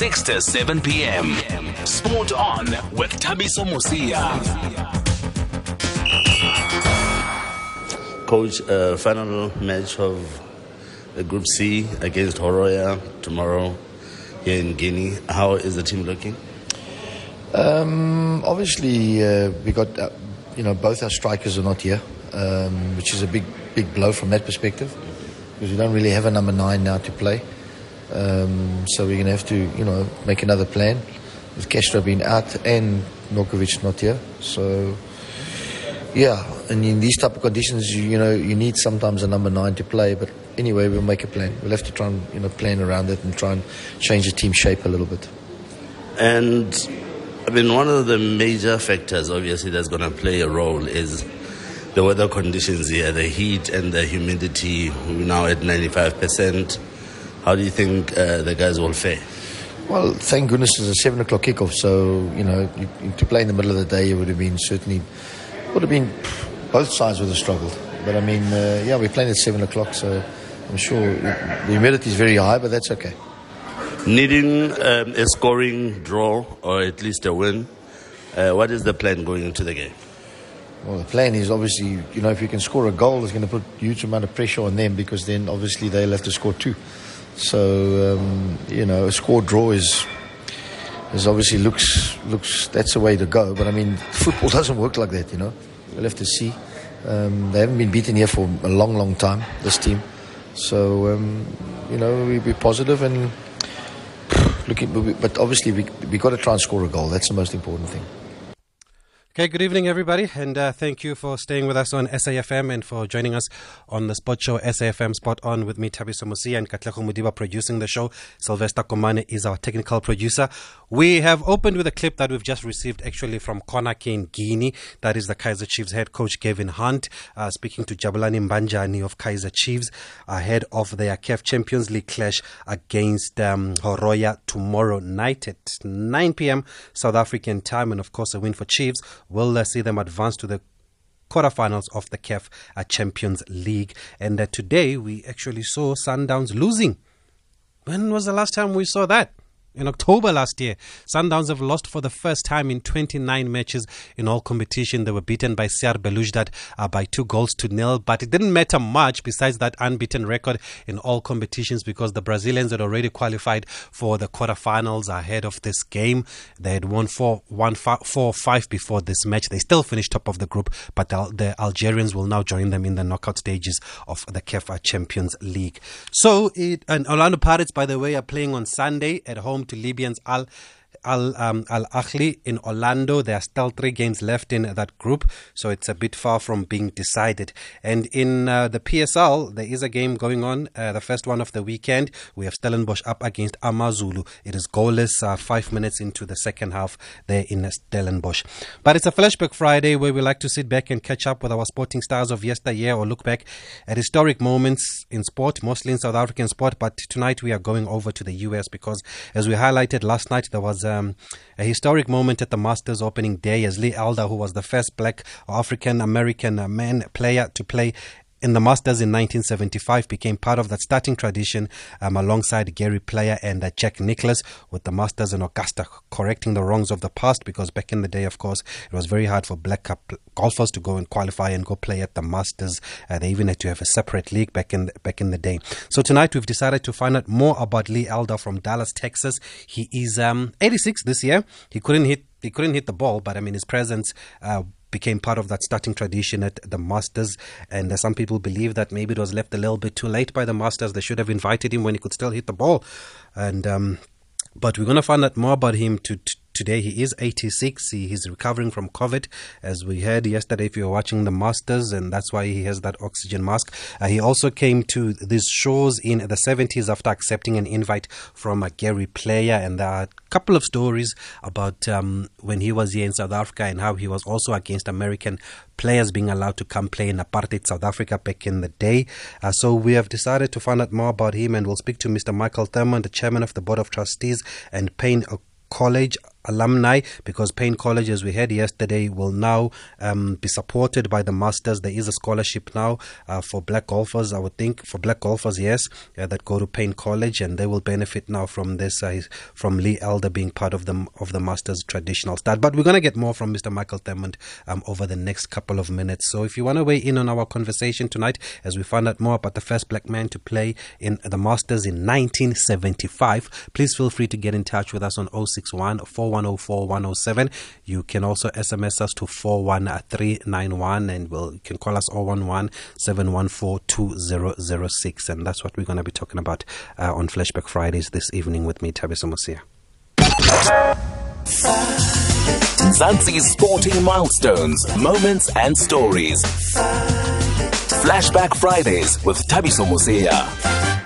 6 to 7 p.m. Sport On with Tabiso Musiya. Coach, final match of the Group C against Horoya tomorrow here in Guinea. How is the team looking? Obviously, we got both our strikers are not here, which is a big blow from that perspective, because we don't really have a number 9 now to play. So we're going to have to make another plan with Kecstrah being out and Novakovic not here. So yeah, and in these type of conditions, you need sometimes a number 9 to play. But anyway, we'll make a plan. We'll have to try and plan around it and try and change the team shape a little bit. And I mean, one of the major factors, obviously, that's going to play a role is the weather conditions here, the heat and the humidity. We're now at 95%. How do you think the guys will fare? Well, thank goodness it's a 7 o'clock kickoff, so, to play in the middle of the day, it would have been both sides would have struggled. But, I mean, we're playing at 7 o'clock, so I'm sure the humidity is very high, but that's okay. Needing a scoring draw or at least a win, what is the plan going into the game? Well, the plan is obviously, if you can score a goal, it's going to put a huge amount of pressure on them, because then obviously they'll have to score 2. So, a score draw is obviously looks that's the way to go. But, I mean, football doesn't work like that, We'll have to see. They haven't been beaten here for a long, long time, this team. So, we'll be positive and looking. But obviously, we've got to try and score a goal. That's the most important thing. Okay, good evening, everybody, and thank you for staying with us on SAFM and for joining us on the Sport Show, SAFM Spot On, with me, Tabiso Musiya, and Katlego Mudiba producing the show. Sylvester Komane is our technical producer. We have opened with a clip that we've just received, actually, from Konaki in Guinea. That is the Kaizer Chiefs head coach, Gavin Hunt, speaking to Jabulani Mbanjani of Kaizer Chiefs ahead of their CAF Champions League clash against Horoya tomorrow night at 9 p.m. South African time, and, of course, a win for Chiefs will see them advance to the quarterfinals of the CAF Champions League. And today we actually saw Sundowns losing. When was the last time we saw that? In October last year, Sundowns have lost for the first time in 29 matches in all competition. They were beaten by CR Belouizdad by 2-0, but it didn't matter much besides that unbeaten record in all competitions, because the Brazilians had already qualified for the quarterfinals ahead of this game. They had won 4-5 before this match. They still finished top of the group, but the Algerians will now join them in the knockout stages of the CAF Champions League. So, Orlando Pirates, by the way, are playing on Sunday at home to Libyans Al Ahly in Orlando. There are still 3 games left in that group, so it's a bit far from being decided. And in the PSL, there is a game going on, the first one of the weekend. We have Stellenbosch up against Amazulu. It is goalless 5 minutes into the second half there in Stellenbosch. But it's a Flashback Friday, where we like to sit back and catch up with our sporting stars of yesteryear, or look back at historic moments in sport, mostly in South African sport. But tonight we are going over to the US, because as we highlighted last night, there was a historic moment at the Masters opening day, as Lee Elder, who was the first black African-American man player to play in the Masters in 1975, became part of that starting tradition alongside Gary Player and Jack Nicklaus, with the Masters in Augusta correcting the wrongs of the past, because back in the day, of course, it was very hard for black golfers to go and qualify and go play at the Masters. They even had to have a separate league back in the day. So tonight we've decided to find out more about Lee Elder from Dallas, Texas. He is 86 this year. He couldn't hit the ball, but I mean, his presence became part of that starting tradition at the Masters. And some people believe that maybe it was left a little bit too late by the Masters. They should have invited him when he could still hit the ball. And but we're going to find out more about him today. He is 86. He's recovering from COVID, as we heard yesterday if you were watching the Masters, and that's why he has that oxygen mask. He also came to these shores in the 70s after accepting an invite from Gary Player. And there are a couple of stories about when he was here in South Africa, and how he was also against American players being allowed to come play in apartheid South Africa back in the day. So we have decided to find out more about him, and we'll speak to Mr. Michael Thurmond, the chairman of the Board of Trustees and Paine College alumni, because Paine College, as we heard yesterday, will now be supported by the Masters. There is a scholarship now for black golfers, I would think, for black golfers, yes, that go to Paine College, and they will benefit now from this, from Lee Elder being part of the Masters traditional start. But we're going to get more from Mr. Michael Thurmond over the next couple of minutes. So if you want to weigh in on our conversation tonight, as we find out more about the first black man to play in the Masters in 1975, please feel free to get in touch with us on 061 410 4107. You can also SMS us to 41391, and you can call us 011 714 2006, and that's what we're going to be talking about on Flashback Fridays this evening with me, Tabiso Musiya. Zanzi's sporting milestones, moments and stories. Flashback Fridays with Tabiso Musiya.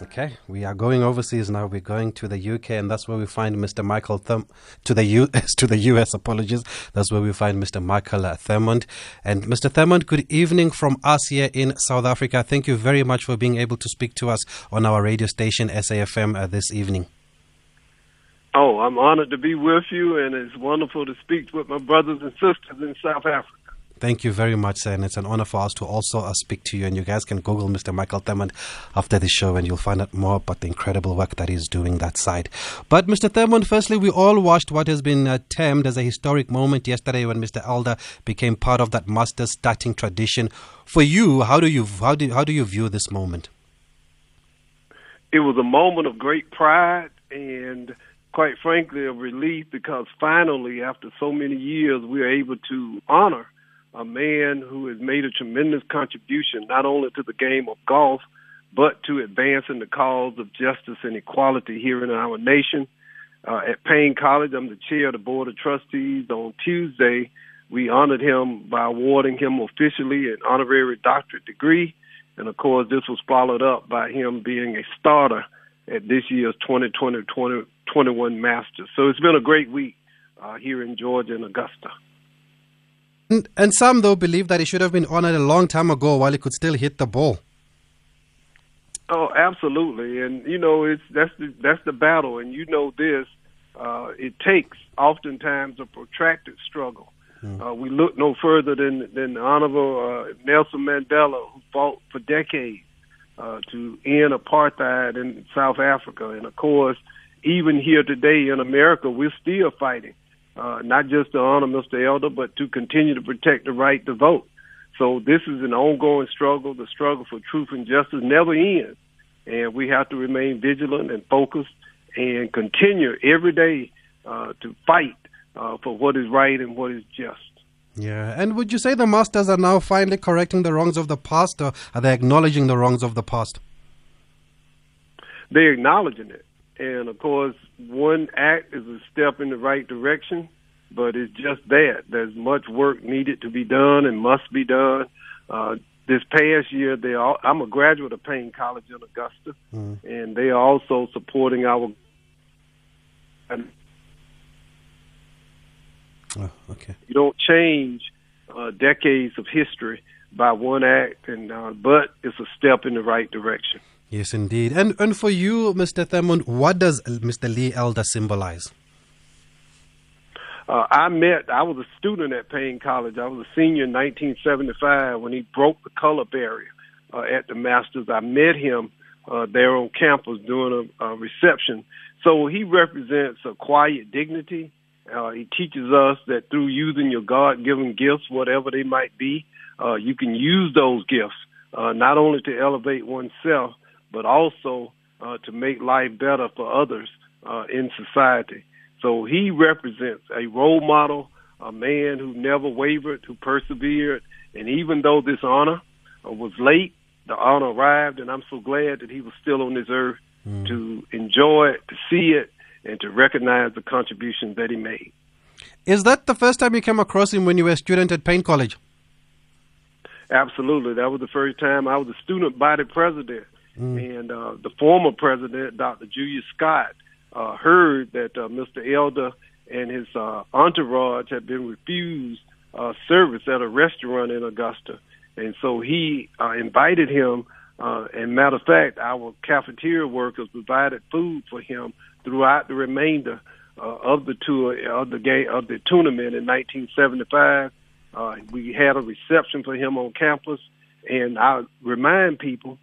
Okay, we are going overseas now. We're going to the UK, and that's where we find Mr. Michael Thurmond, to the US, apologies. That's where we find Mr. Michael Thurmond. And Mr. Thurmond, good evening from us here in South Africa. Thank you very much for being able to speak to us on our radio station, SAFM, this evening. Oh, I'm honored to be with you, and it's wonderful to speak with my brothers and sisters in South Africa. Thank you very much, sir, and it's an honor for us to also speak to you. And you guys can Google Mr. Michael Thurmond after the show, and you'll find out more about the incredible work that he's doing that side. But Mr. Thurmond, firstly, we all watched what has been termed as a historic moment yesterday when Mr. Elder became part of that Masters starting tradition. For you, how do you view this moment? It was a moment of great pride and, quite frankly, a relief, because finally, after so many years, we were able to honor a man who has made a tremendous contribution not only to the game of golf, but to advancing the cause of justice and equality here in our nation. At Paine College, I'm the chair of the Board of Trustees. On Tuesday, we honored him by awarding him officially an honorary doctorate degree. And, of course, this was followed up by him being a starter at this year's 2020-21 Masters. So it's been a great week here in Georgia and Augusta. And some, though, believe that he should have been honored a long time ago while he could still hit the ball. Oh, absolutely. And, you know, that's the battle. And you know this, it takes oftentimes a protracted struggle. We look no further than the Honorable Nelson Mandela, who fought for decades to end apartheid in South Africa. And, of course, even here today in America, we're still fighting. Not just to honor Mr. Elder, but to continue to protect the right to vote. So this is an ongoing struggle. The struggle for truth and justice never ends. And we have to remain vigilant and focused and continue every day to fight for what is right and what is just. Yeah. And would you say the Masters are now finally correcting the wrongs of the past, or are they acknowledging the wrongs of the past? They're acknowledging it. And, of course, one act is a step in the right direction, but it's just that. There's much work needed to be done and must be done. This past year, I'm a graduate of Paine College in Augusta, and they are also supporting our... Oh, okay. You don't change decades of history by one act, but it's a step in the right direction. Yes, indeed. And for you, Mr. Thurmond, what does Mr. Lee Elder symbolize? I was a student at Paine College. I was a senior in 1975 when he broke the color barrier at the Masters. I met him there on campus during a reception. So he represents a quiet dignity. He teaches us that through using your God-given gifts, whatever they might be, you can use those gifts not only to elevate oneself, but also to make life better for others in society. So he represents a role model, a man who never wavered, who persevered. And even though this honor was late, the honor arrived, and I'm so glad that he was still on this earth to enjoy it, to see it, and to recognize the contribution that he made. Is that the first time you came across him when you were a student at Paine College? Absolutely. That was the first time. I was a student body president. And the former president, Dr. Julius Scott, heard that Mr. Elder and his entourage had been refused service at a restaurant in Augusta. And so he invited him. And matter of fact, our cafeteria workers provided food for him throughout the remainder of the tour, of the game, of the tournament in 1975. We had a reception for him on campus, and I remind people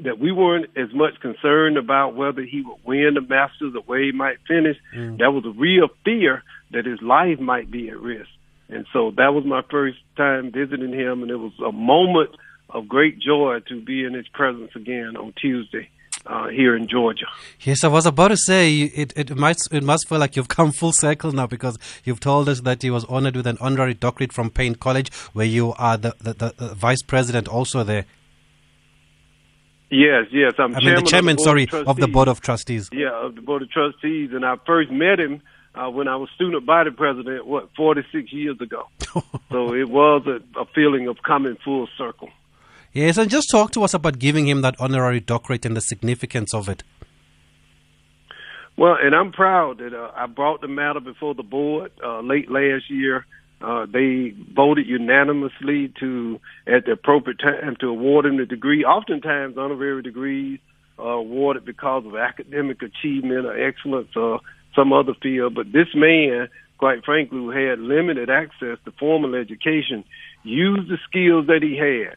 that we weren't as much concerned about whether he would win the Masters or where he might finish. Mm. That was a real fear that his life might be at risk. And so that was my first time visiting him, and it was a moment of great joy to be in his presence again on Tuesday here in Georgia. Yes, I was about to say, it must feel like you've come full circle now, because you've told us that he was honored with an honorary doctorate from Paine College, where you are the vice president also there. Yes, I'm the chairman of the Board of Trustees. Yeah, of the Board of Trustees, and I first met him when I was student body president, 46 years ago. So it was a feeling of coming full circle. Yes, and just talk to us about giving him that honorary doctorate and the significance of it. Well, and I'm proud that I brought the matter before the board late last year. They voted unanimously at the appropriate time to award him the degree. Oftentimes, honorary degrees are awarded because of academic achievement or excellence or some other field. But this man, quite frankly, who had limited access to formal education, used the skills that he had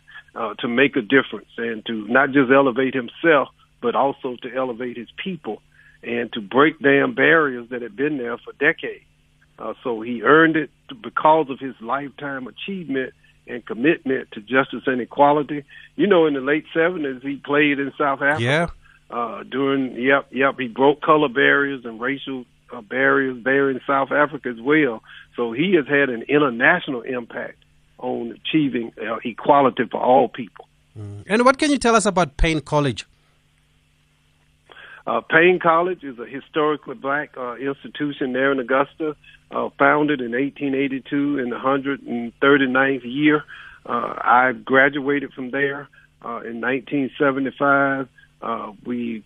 to make a difference and to not just elevate himself, but also to elevate his people and to break down barriers that had been there for decades. So he earned it because of his lifetime achievement and commitment to justice and equality. You know, in the late 70s, he played in South Africa. Yeah. He broke color barriers and racial barriers there in South Africa as well. So he has had an international impact on achieving equality for all people. Mm. And what can you tell us about Paine College? Paine College is a historically black institution there in Augusta, founded in 1882 in the 139th year. I graduated from there in 1975. We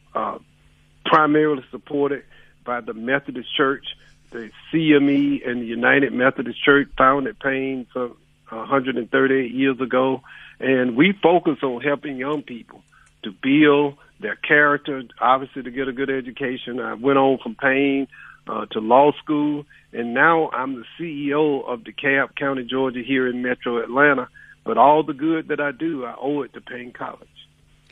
primarily supported by the Methodist Church, the CME and the United Methodist Church, founded Paine some 138 years ago. And we focus on helping young people to build their character, obviously to get a good education. I went on from Paine to law school, and now I'm the CEO of DeKalb County, Georgia, here in Metro Atlanta. But all the good that I do, I owe it to Paine College.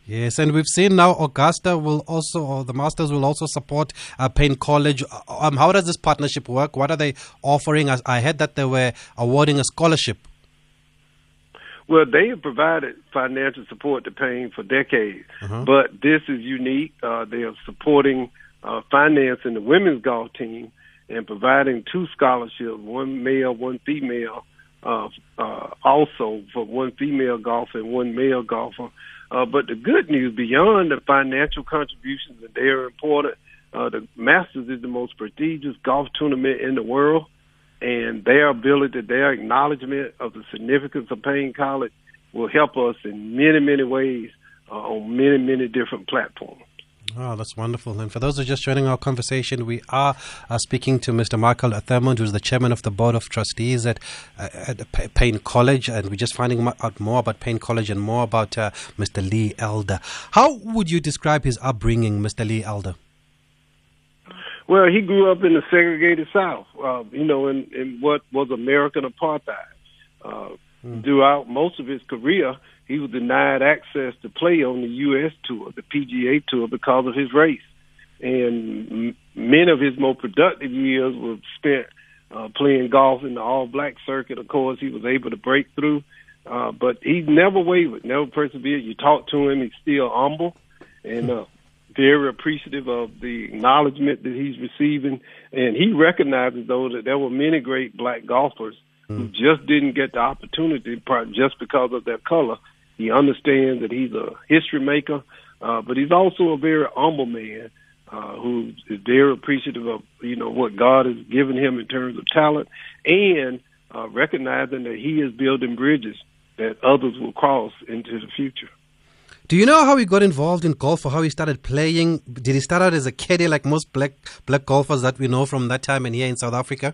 Yes, and we've seen now Augusta will also, or the Masters will also support Paine College. How does this partnership work? What are they offering? I heard that they were awarding a scholarship. Well, they have provided financial support to Paine for decades, but this is unique. They are supporting financing the women's golf team and providing two scholarships, one male, one female, also for one female golfer and one male golfer. But the good news, beyond the financial contributions that they are important, the Masters is the most prestigious golf tournament in the world. And their ability, their acknowledgement of the significance of Paine College will help us in many, many ways on many, many different platforms. Oh, that's wonderful. And for those who are just joining our conversation, we are speaking to Mr. Michael Thurmond, who's the chairman of the Board of Trustees at Paine College. And we're just finding out more about Paine College and more about Mr. Lee Elder. How would you describe his upbringing, Mr. Lee Elder? Well, he grew up in the segregated South, in what was American apartheid. Throughout most of his career, he was denied access to play on the U.S. tour, the PGA tour, because of his race. And many of his more productive years were spent playing golf in the all-black circuit. Of course, he was able to break through, but he never wavered, never persevered. You talk to him, he's still humble and very appreciative of the acknowledgement that he's receiving. And he recognizes, though, that there were many great black golfers who just didn't get the opportunity just because of their color. He understands that he's a history maker, but he's also a very humble man who is very appreciative of, what God has given him in terms of talent, and recognizing that he is building bridges that others will cross into the future. Do you know how he got involved in golf or how he started playing? Did he start out as a caddie like most black golfers that we know from that time and here in South Africa?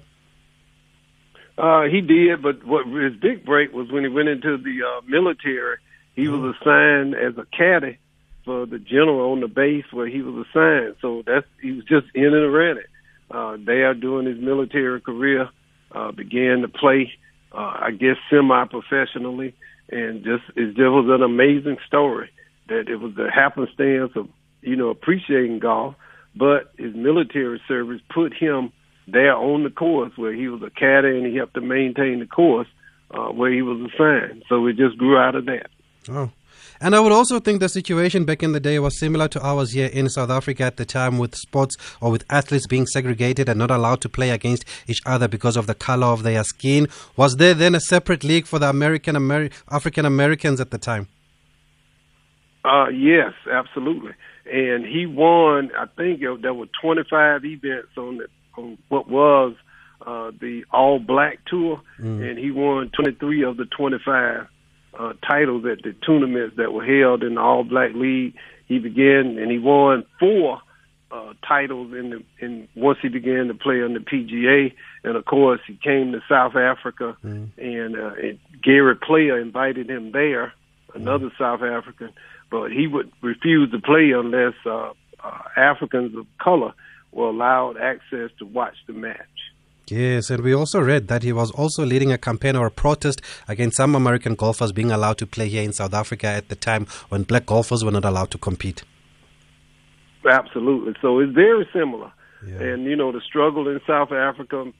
He did, but his big break was when he went into the military. He was assigned as a caddie for the general on the base where he was assigned. So he was just in and around it. there doing his military career, began to play, I guess, semi-professionally. And just it just was an amazing story that it was the happenstance of, you know, appreciating golf, but his military service put him there on the course where he was a caddy and he helped to maintain the course where he was assigned. So it just grew out of that. Oh. And I would also think the situation back in the day was similar to ours here in South Africa at the time, with sports or with athletes being segregated and not allowed to play against each other because of the color of their skin. Was there then a separate league for the African Americans at the time? Yes, absolutely. And he won, I think there were 25 events on what was the all-black tour, and he won 23 of the 25 titles at the tournaments that were held in the all-black league. He began and he won 4 titles once he began to play on the PGA. And of course, he came to South Africa, and Gary Player invited him there, another South African, but he would refuse to play unless Africans of color were allowed access to watch the match. Yes, and we also read that he was also leading a campaign or a protest against some American golfers being allowed to play here in South Africa at the time when black golfers were not allowed to compete. Absolutely. So it's very similar. Yeah. And, you know, the struggle in South Africa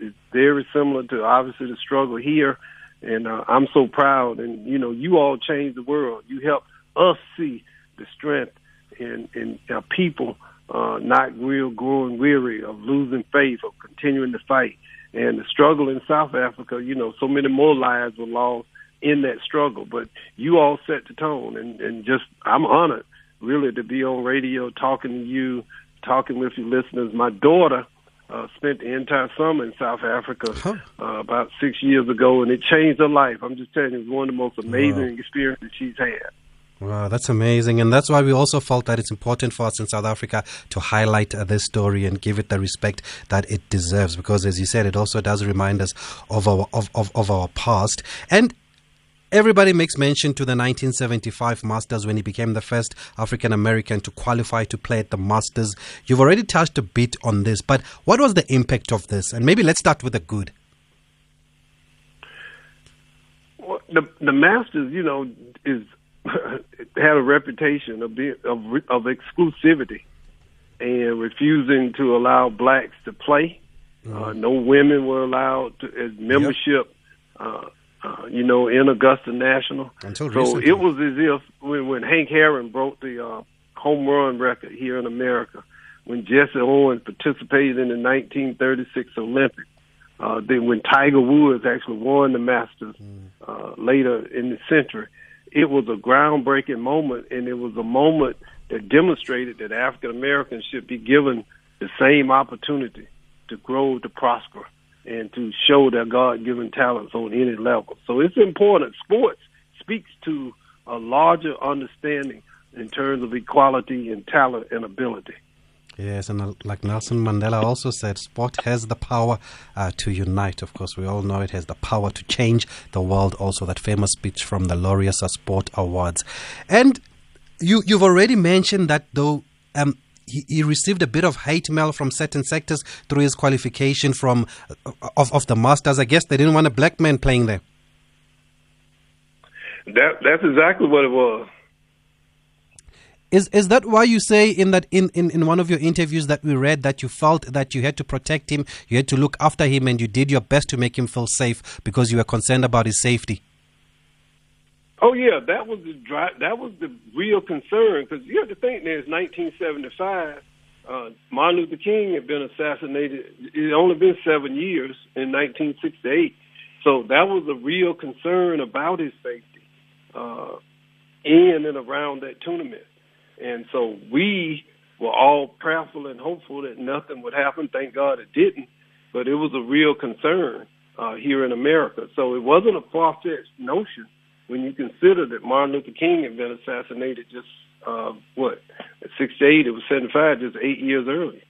is very similar to, obviously, the struggle here. And I'm so proud. And, you know, you all changed the world. You helped us see the strength in our people, not real growing weary of losing faith, of continuing to fight. And the struggle in South Africa, you know, so many more lives were lost in that struggle. But you all set the tone, and just I'm honored, really, to be on radio talking to you, talking with your listeners. My daughter spent the entire summer in South Africa about 6 years ago, and it changed her life. I'm just telling you, it was one of the most amazing experiences she's had. Wow, that's amazing. And that's why we also felt that it's important for us in South Africa to highlight this story and give it the respect that it deserves. Because, as you said, it also does remind us of our past. And everybody makes mention to the 1975 Masters when he became the first African-American to qualify to play at the Masters. You've already touched a bit on this, but what was the impact of this? And maybe let's start with the good. Well, the Masters, you know, is... had a reputation of exclusivity and refusing to allow blacks to play. No women were allowed as membership, you know, in Augusta National. Until recently. It was as if when Hank Aaron broke the home run record here in America, when Jesse Owens participated in the 1936 Olympics, then when Tiger Woods actually won the Masters later in the century. It was a groundbreaking moment, and it was a moment that demonstrated that African Americans should be given the same opportunity to grow, to prosper, and to show their God-given talents on any level. So it's important. Sports speaks to a larger understanding in terms of equality and talent and ability. Yes, and like Nelson Mandela also said, sport has the power to unite. Of course, we all know it has the power to change the world also, that famous speech from the Laureus of Sport Awards. And you've already mentioned that, though, he received a bit of hate mail from certain sectors through his qualification of the Masters. I guess they didn't want a black man playing there. That's exactly what it was. Is that why you say in one of your interviews that we read that you felt that you had to protect him, you had to look after him, and you did your best to make him feel safe because you were concerned about his safety? Oh yeah, that was the real concern, because you have to think there's 1975. Martin Luther King had been assassinated. It had only been 7 years in 1968, so that was a real concern about his safety, in and around that tournament. And so we were all prayerful and hopeful that nothing would happen. Thank God it didn't. But it was a real concern here in America. So it wasn't a far-fetched notion when you consider that Martin Luther King had been assassinated just, at 68, it was 75, just 8 years earlier.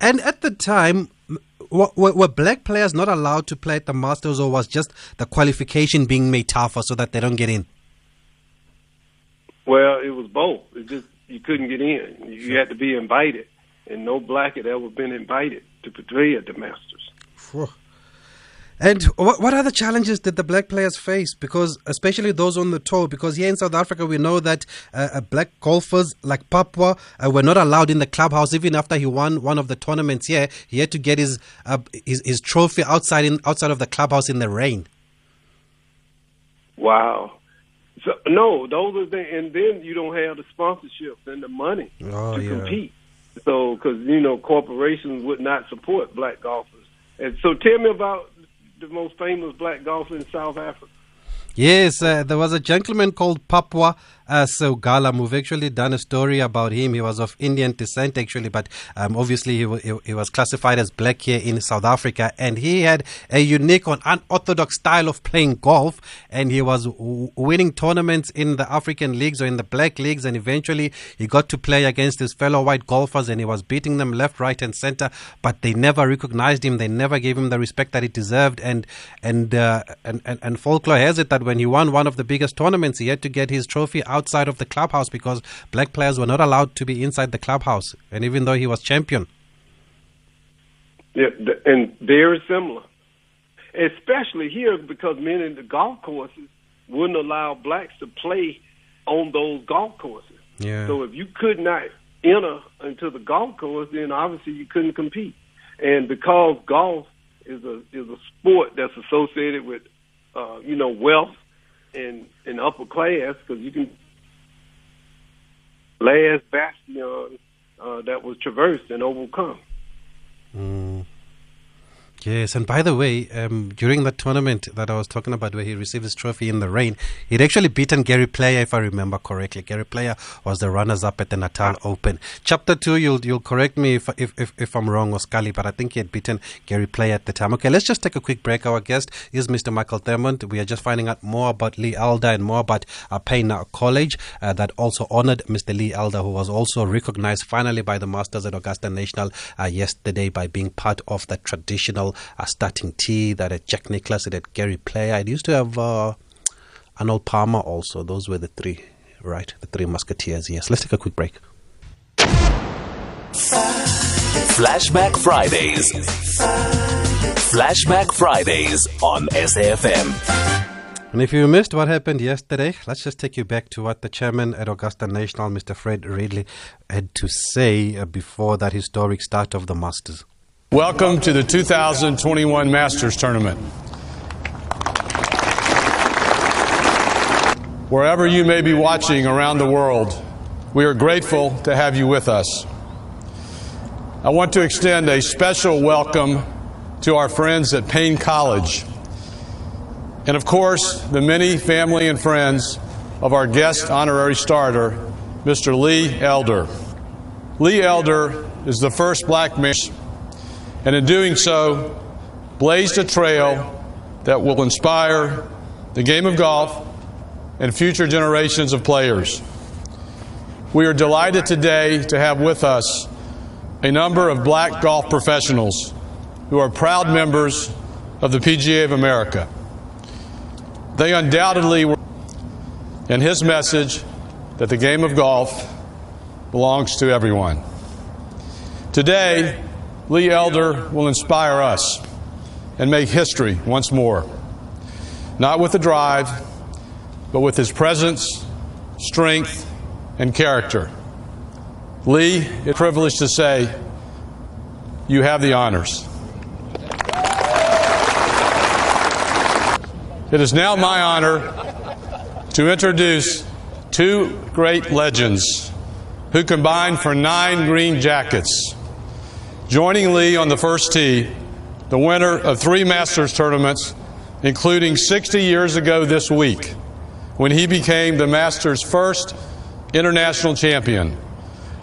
And at the time, were black players not allowed to play at the Masters, or was just the qualification being made tougher so that they don't get in? Well, it was both. It just you couldn't get in. You had to be invited. and no black had ever been invited to play at the Masters. Whew. And what other challenges did the black players face? Because especially those on the tour, because here in South Africa we know that black golfers like Papwa were not allowed in the clubhouse. Even after he won one of the tournaments here, he had to get his trophy outside of the clubhouse in the rain. Wow. So, no, those are the, and then you don't have the sponsorships and the money to compete. So, because, you know, corporations would not support black golfers. And so tell me about the most famous black golfer in South Africa. Yes, there was a gentleman called Papwa Sewgolum. We've actually done a story about him. He was of Indian descent, actually, but obviously he was classified as black here in South Africa. And he had a unique and unorthodox style of playing golf. And he was winning tournaments in the African leagues or in the black leagues. And eventually he got to play against his fellow white golfers and he was beating them left, right and center. But they never recognized him. They never gave him the respect that he deserved. And folklore has it that when he won one of the biggest tournaments, he had to get his trophy outside of the clubhouse because black players were not allowed to be inside the clubhouse, and even though he was champion. Yeah, and very similar. Especially here because many of the golf courses wouldn't allow blacks to play on those golf courses. Yeah. So if you could not enter into the golf course, then obviously you couldn't compete. And because golf is a sport that's associated with wealth and upper class, because you can last bastion that was traversed and overcome. Mm. Yes, and by the way, during that tournament that I was talking about where he received his trophy in the rain, he'd actually beaten Gary Player, if I remember correctly. Gary Player was the runners-up at the Natal Open. Chapter 2, you'll correct me if I'm wrong, Oskali, but I think he had beaten Gary Player at the time. Okay, let's just take a quick break. Our guest is Mr. Michael Thurmond. We are just finding out more about Lee Elder and more about Paine College that also honoured Mr. Lee Elder, who was also recognised finally by the Masters at Augusta National yesterday by being part of the traditional starting tee that had Jack Nicklaus, it had Gary Player. It used to have Arnold Palmer also. Those were the three, right? The three musketeers, yes. Let's take a quick break. Flashback Fridays. Flashback Fridays on SAFM. And if you missed what happened yesterday, let's just take you back to what the chairman at Augusta National, Mr. Fred Ridley, had to say before that historic start of the Masters. Welcome to the 2021 Masters Tournament. Wherever you may be watching around the world, we are grateful to have you with us. I want to extend a special welcome to our friends at Paine College and, of course, the many family and friends of our guest honorary starter, Mr. Lee Elder. Lee Elder is the first black man and in doing so, blazed a trail that will inspire the game of golf and future generations of players. We are delighted today to have with us a number of black golf professionals who are proud members of the PGA of America. They undoubtedly were in his message that the game of golf belongs to everyone. Today, Lee Elder will inspire us and make history once more, not with a drive, but with his presence, strength, and character. Lee, it's a privilege to say, you have the honors. It is now my honor to introduce two great legends who combined for 9 green jackets. Joining Lee on the first tee, the winner of 3 Masters tournaments, including 60 years ago this week, when he became the Masters' first international champion.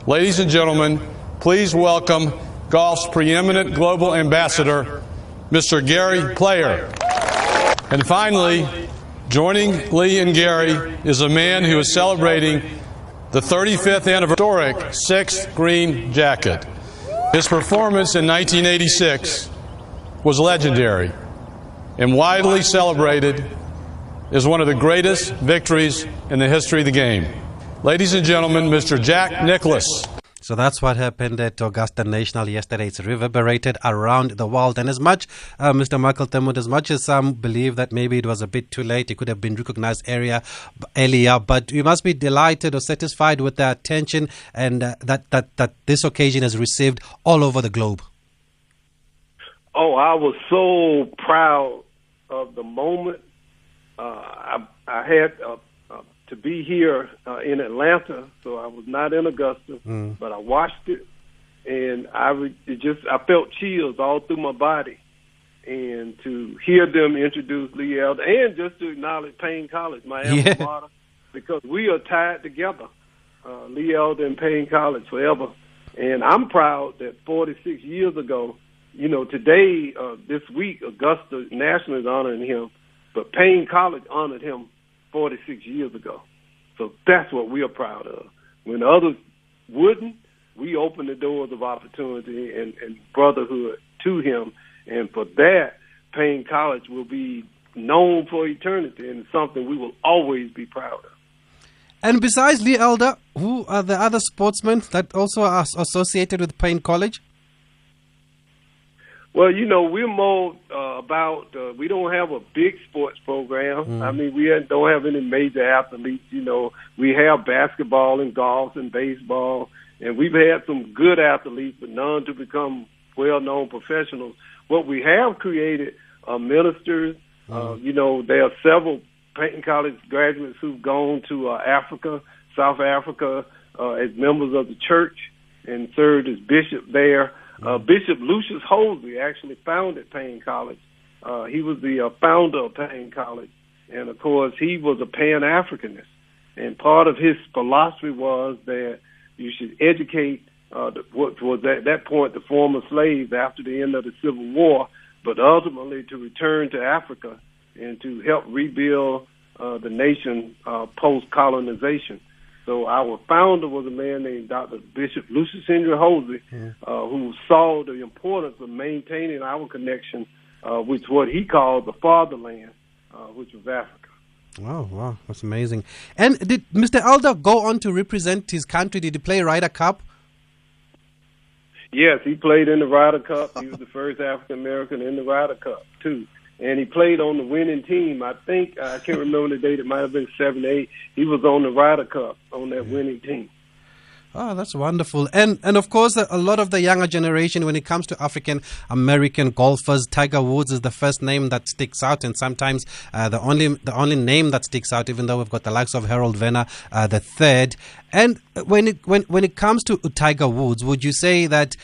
Ladies and gentlemen, please welcome golf's preeminent global ambassador, Mr. Gary Player. And finally, joining Lee and Gary is a man who is celebrating the 35th anniversary, historic 6th green jacket. His performance in 1986 was legendary and widely celebrated as one of the greatest victories in the history of the game. Ladies and gentlemen, Mr. Jack Nicklaus. So that's what happened at Augusta National yesterday. It's reverberated around the world. And as much, Mr. Michael Thurmond, as much as some believe that maybe it was a bit too late, it could have been recognized earlier, but you must be delighted or satisfied with the attention and that this occasion has received all over the globe. Oh, I was so proud of the moment. I had to be here in Atlanta, so I was not in Augusta, but I watched it, and I felt chills all through my body. And to hear them introduce Lee Elder, and just to acknowledge Paine College, my alma mater, because we are tied together, Lee Elder and Paine College forever. And I'm proud that 46 years ago, you know, today, this week, Augusta National is honoring him, but Paine College honored him 46 years ago. So that's what we are proud of. When others wouldn't, we opened the doors of opportunity and brotherhood to him. And for that, Paine College will be known for eternity, and something we will always be proud of. And besides Lee Elder, who are the other sportsmen that also are associated with Paine College? Well, you know, we're more we don't have a big sports program. I mean, we don't have any major athletes. You know, we have basketball and golf and baseball, and we've had some good athletes, but none to become well-known professionals. What we have created are ministers. You know, there are several Paine College graduates who've gone to Africa, South Africa, as members of the church and served as bishop there. Bishop Lucius Holsey actually founded Paine College. He was the founder of Paine College. And, of course, he was a Pan-Africanist. And part of his philosophy was that you should educate what was at that point the former slaves after the end of the Civil War, but ultimately to return to Africa and to help rebuild the nation post-colonization. So our founder was a man named Dr. Bishop Lucius Henry Holsey, who saw the importance of maintaining our connection with what he called the fatherland, which was Africa. Wow, that's amazing. And did Mr. Elder go on to represent his country? Did he play Ryder Cup? Yes, he played in the Ryder Cup. He was the first African-American in the Ryder Cup, too. And he played on the winning team. I think, I can't remember the date, it might have been 7-8. He was on the Ryder Cup on that winning team. Oh, that's wonderful. And of course, a lot of the younger generation, when it comes to African-American golfers, Tiger Woods is the first name that sticks out, and sometimes the only name that sticks out, even though we've got the likes of Harold Venner the third. And when it comes to Tiger Woods, would you say that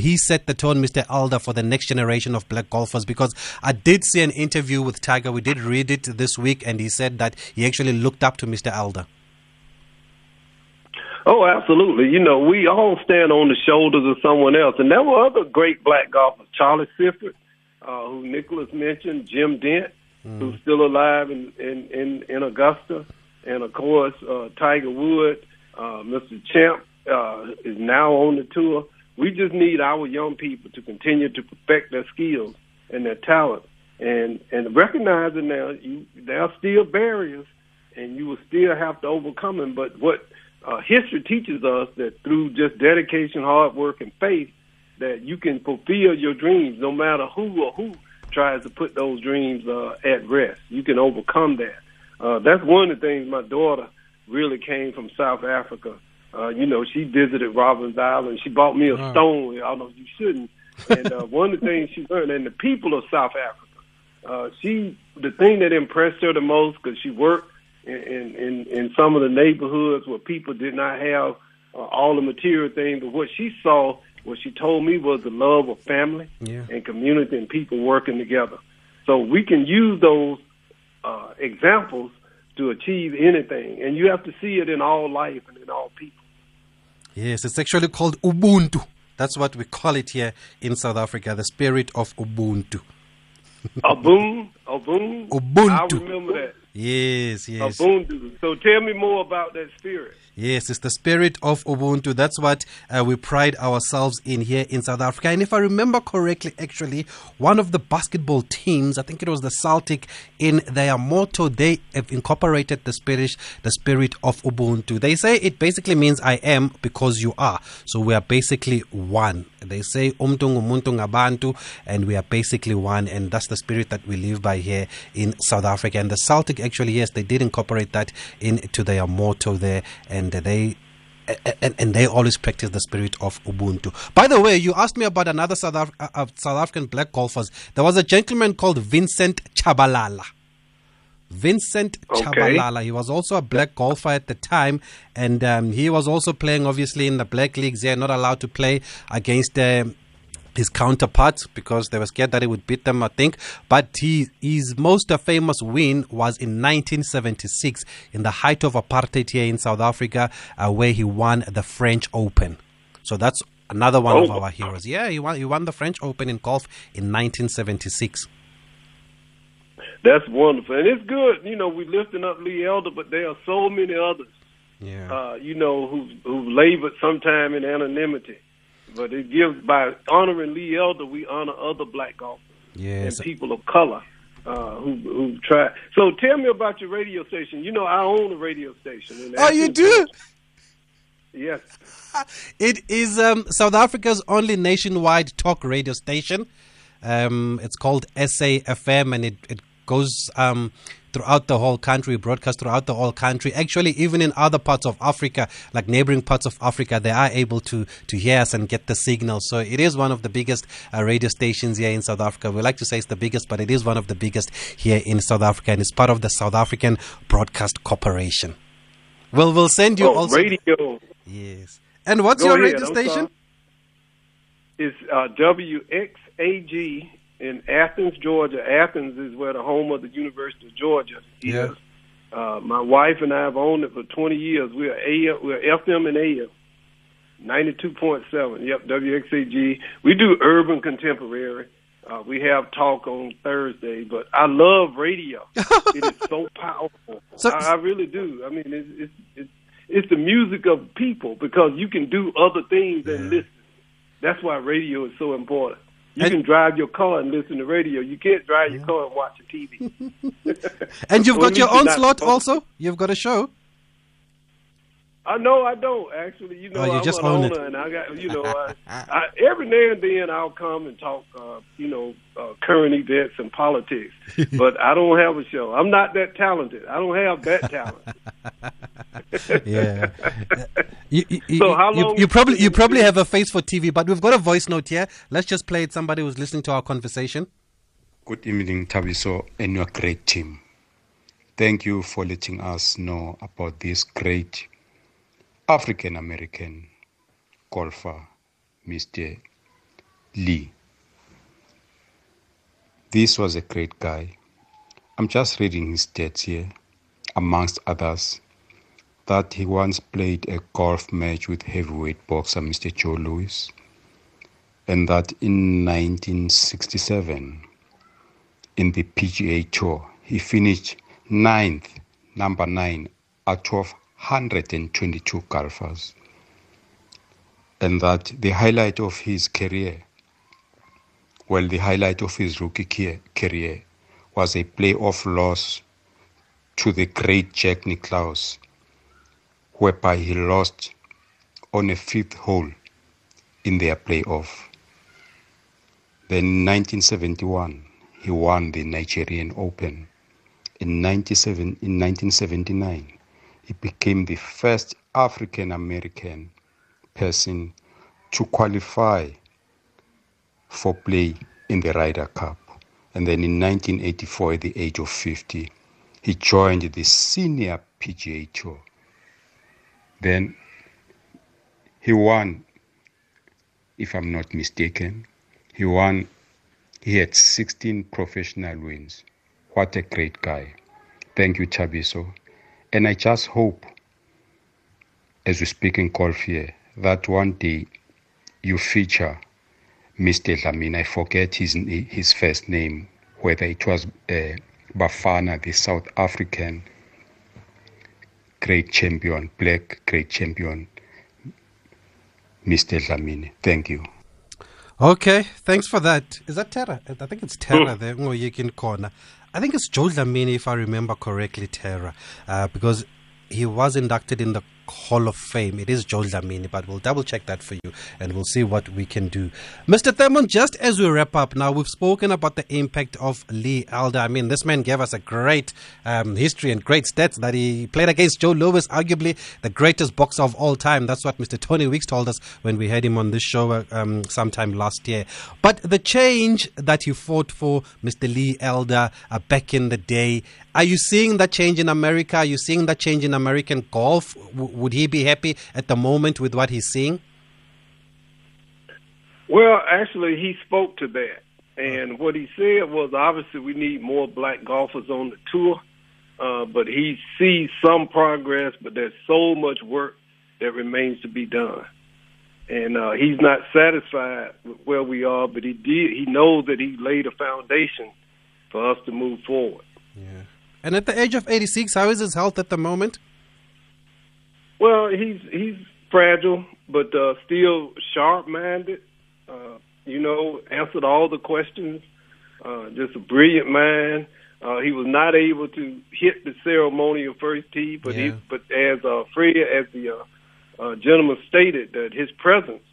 he set the tone, Mr. Elder, for the next generation of black golfers? Because I did see an interview with Tiger. We did read it this week, and he said that he actually looked up to Mr. Elder. Oh, absolutely. You know, we all stand on the shoulders of someone else. And there were other great black golfers, Charlie Sifford, who Nicholas mentioned, Jim Dent, who's still alive in Augusta, and, of course, Tiger Woods, Mr. Champ is now on the tour. We just need our young people to continue to perfect their skills and their talent, and recognizing now there are still barriers, and you will still have to overcome them. But what history teaches us that through just dedication, hard work, and faith, that you can fulfill your dreams no matter who tries to put those dreams at rest. You can overcome that. That's one of the things my daughter really came from South Africa. You know, she visited Robbins Island. She bought me a stone. I don't know if you shouldn't. And one of the things she learned, and the people of South Africa, the thing that impressed her the most, because she worked in some of the neighborhoods where people did not have all the material things, but what she saw, what she told me, was the love of family and community and people working together. So we can use those examples to achieve anything, and you have to see it in all life and in all people. Yes, it's actually called Ubuntu. That's what we call it here in South Africa, the spirit of Ubuntu. Ubuntu. I remember that. Yes, yes. Ubuntu. So tell me more about that spirit. Yes, it's the spirit of Ubuntu. That's what we pride ourselves in here in South Africa. And if I remember correctly, actually, one of the basketball teams, I think it was the Celtic, in their motto, they have incorporated the spirit of Ubuntu. They say it basically means I am because you are. So we are basically one. They say umntu ngumuntu ngabantu, and we are basically one. And that's the spirit that we live by here in South Africa. And the Celtic, actually, yes, they did incorporate that into their motto there. And they always practice the spirit of Ubuntu. By the way, you asked me about another South African black golfers. There was a gentleman called Vincent Chabalala. Vincent Chabalala. He was also a black golfer at the time, and he was also playing, obviously, in the black leagues. They're not allowed to play against his counterparts because they were scared that he would beat them, I think. But his most famous win was in 1976, in the height of apartheid here in South Africa, where he won the French Open. So that's another one of our heroes. Yeah, he won the French Open in golf in 1976. That's wonderful. And it's good. You know, we're lifting up Lee Elder, but there are so many others, you know, who labored sometime in anonymity. But it gives, by honoring Lee Elder, we honor other black golfers and people of color who try. So tell me about your radio station. You know, I own a radio station. Oh, you do? Yes. It is South Africa's only nationwide talk radio station. It's called SAFM, and it goes throughout the whole country, broadcast throughout the whole country. Actually, even in other parts of Africa, like neighboring parts of Africa, they are able to hear us and get the signal. So it is one of the biggest radio stations here in South Africa. We like to say it's the biggest, but it is one of the biggest here in South Africa, and it's part of the South African Broadcast Corporation. Well, we'll send you also... radio. Yes. And what's your radio station? It's WXAG. In Athens, Georgia. Athens is where the home of the University of Georgia is. Yeah. My wife and I have owned it for 20 years. We're FM and AM, 92.7. Yep, WXAG. We do urban contemporary. We have talk on Thursday, but I love radio. It is so powerful. I really do. I mean, it's the music of people, because you can do other things than listen. That's why radio is so important. You can drive your car and listen to radio. You can't drive your car and watch a TV. And you've got your own slot also? You've got a show? No, I don't, actually. You know, you just own it. And I got, you know, I every now and then I'll come and talk, current events and politics. But I don't have a show. I'm not that talented. I don't have that talent. Yeah. You probably have a face for TV, but we've got a voice note here. Let's just play it. Somebody who's listening to our conversation. Good evening, Tabiso, and your great team. Thank you for letting us know about this great African-American golfer, Mr. Lee. This was a great guy. I'm just reading his stats here, amongst others, that he once played a golf match with heavyweight boxer Mr. Joe Louis, and that in 1967, in the PGA Tour, he finished number 9, out of 122 golfers, and that the highlight of his career, the highlight of his rookie career, was a playoff loss to the great Jack Nicklaus, whereby he lost on a 5th hole in their playoff. Then in 1971, he won the Nigerian Open. In 1979, he became the first African-American person to qualify for play in the Ryder Cup. And then in 1984, at the age of 50, he joined the senior PGA Tour. Then he won, if I'm not mistaken, he had 16 professional wins. What a great guy. Thank you, Tabiso. And I just hope, as we speak in golf here, that one day you feature Mr. Lamine. I forget his first name, whether it was Bafana, the South African great champion, black great champion, Mr. Dlamini. Thank you. Okay, thanks for that. Is that Terra? I think it's Terra there. Ngoyikin Corner. I think it's Joe Dlamini, if I remember correctly, Terra, because he was inducted in the Hall of Fame. It is Joe Dlamini, but we'll double check that for you and we'll see what we can do. Mr. Thurmond, just as we wrap up now, we've spoken about the impact of Lee Elder. I mean, this man gave us a great history and great stats that he played against Joe Louis, arguably the greatest boxer of all time. That's what Mr. Tony Weeks told us when we had him on this show sometime last year. But the change that you fought for, Mr. Lee Elder, back in the day, are you seeing that change in America? Are you seeing that change in American golf? Would he be happy at the moment with what he's seeing? Well, actually, he spoke to that. And what he said was, obviously, we need more black golfers on the tour. But he sees some progress, but there's so much work that remains to be done. And he's not satisfied with where we are, but he knows that he laid a foundation for us to move forward. Yeah. And at the age of 86, how is his health at the moment? Well, he's fragile, but still sharp-minded. Answered all the questions. Just a brilliant mind. He was not able to hit the ceremonial first tee, but as the gentleman stated, that his presence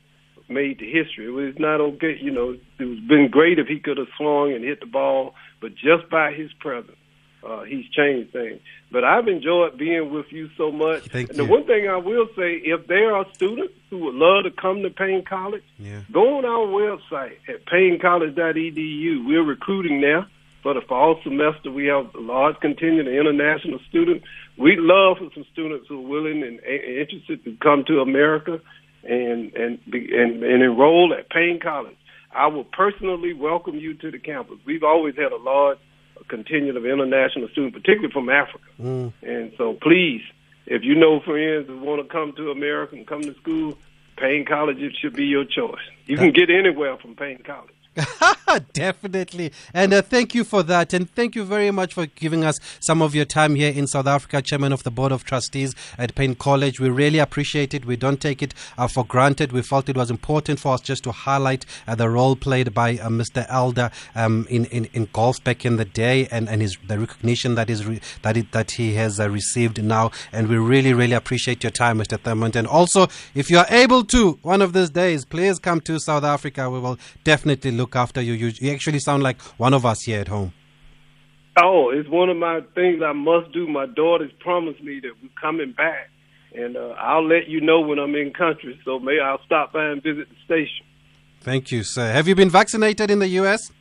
made the history. It was not okay. It would have been great if he could have swung and hit the ball, but just by his presence. He's changed things. But I've enjoyed being with you so much. Thank you. The one thing I will say, if there are students who would love to come to Paine College, go on our website at painecollege.edu. We're recruiting now for the fall semester. We have a large contingent of international students. We'd love for some students who are willing and interested to come to America and enroll at Paine College. I will personally welcome you to the campus. We've always had a large contingent of international students, particularly from Africa. And so please, if you know friends who want to come to America and come to school, Paine College should be your choice. You can get anywhere from Paine College. Definitely. And thank you for that. And thank you very much for giving us some of your time here in South Africa, Chairman of the Board of Trustees at Paine College. We really appreciate it. We don't take it for granted. We felt it was important for us just to highlight the role played by Mr. Elder in golf back in the day and the recognition that he has received now. And we really, really appreciate your time, Mr. Thurmond. And also, if you are able to, one of these days, please come to South Africa. We will definitely look after you. You actually sound like one of us here at home. Oh, it's one of my things I must do. My daughters promised me that we're coming back, and I'll let you know when I'm in country, so maybe I'll stop by and visit the station. Thank you, sir. Have you been vaccinated in the U.S.?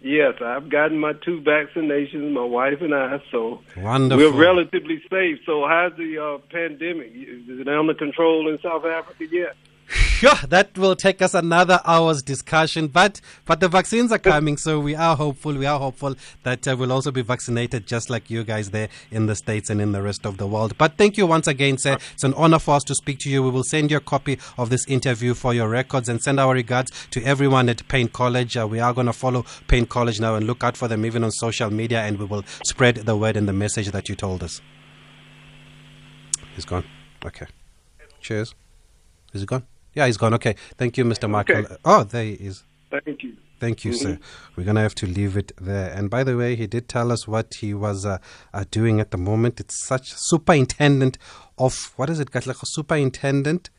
Yes, I've gotten my 2 vaccinations, my wife and I, so wonderful. We're relatively safe. So how's the pandemic? Is it under control in South Africa yet? Sure, that will take us another hour's discussion, but the vaccines are coming, so we are hopeful that we'll also be vaccinated just like you guys there in the States and in the rest of the world. But thank you once again, sir. It's an honor for us to speak to you. We will send you a copy of this interview for your records and send our regards to everyone at Paine College. We are going to follow Paine College now and look out for them even on social media, and we will spread the word and the message that you told us. He's gone. Okay. Cheers. Is he gone? Yeah, he's gone. Okay. Thank you, Mr. Michael. Okay. Oh, there he is. Thank you. Thank you, sir. We're going to have to leave it there. And by the way, he did tell us what he was doing at the moment. It's such superintendent of, what is it, Katlego? Superintendent,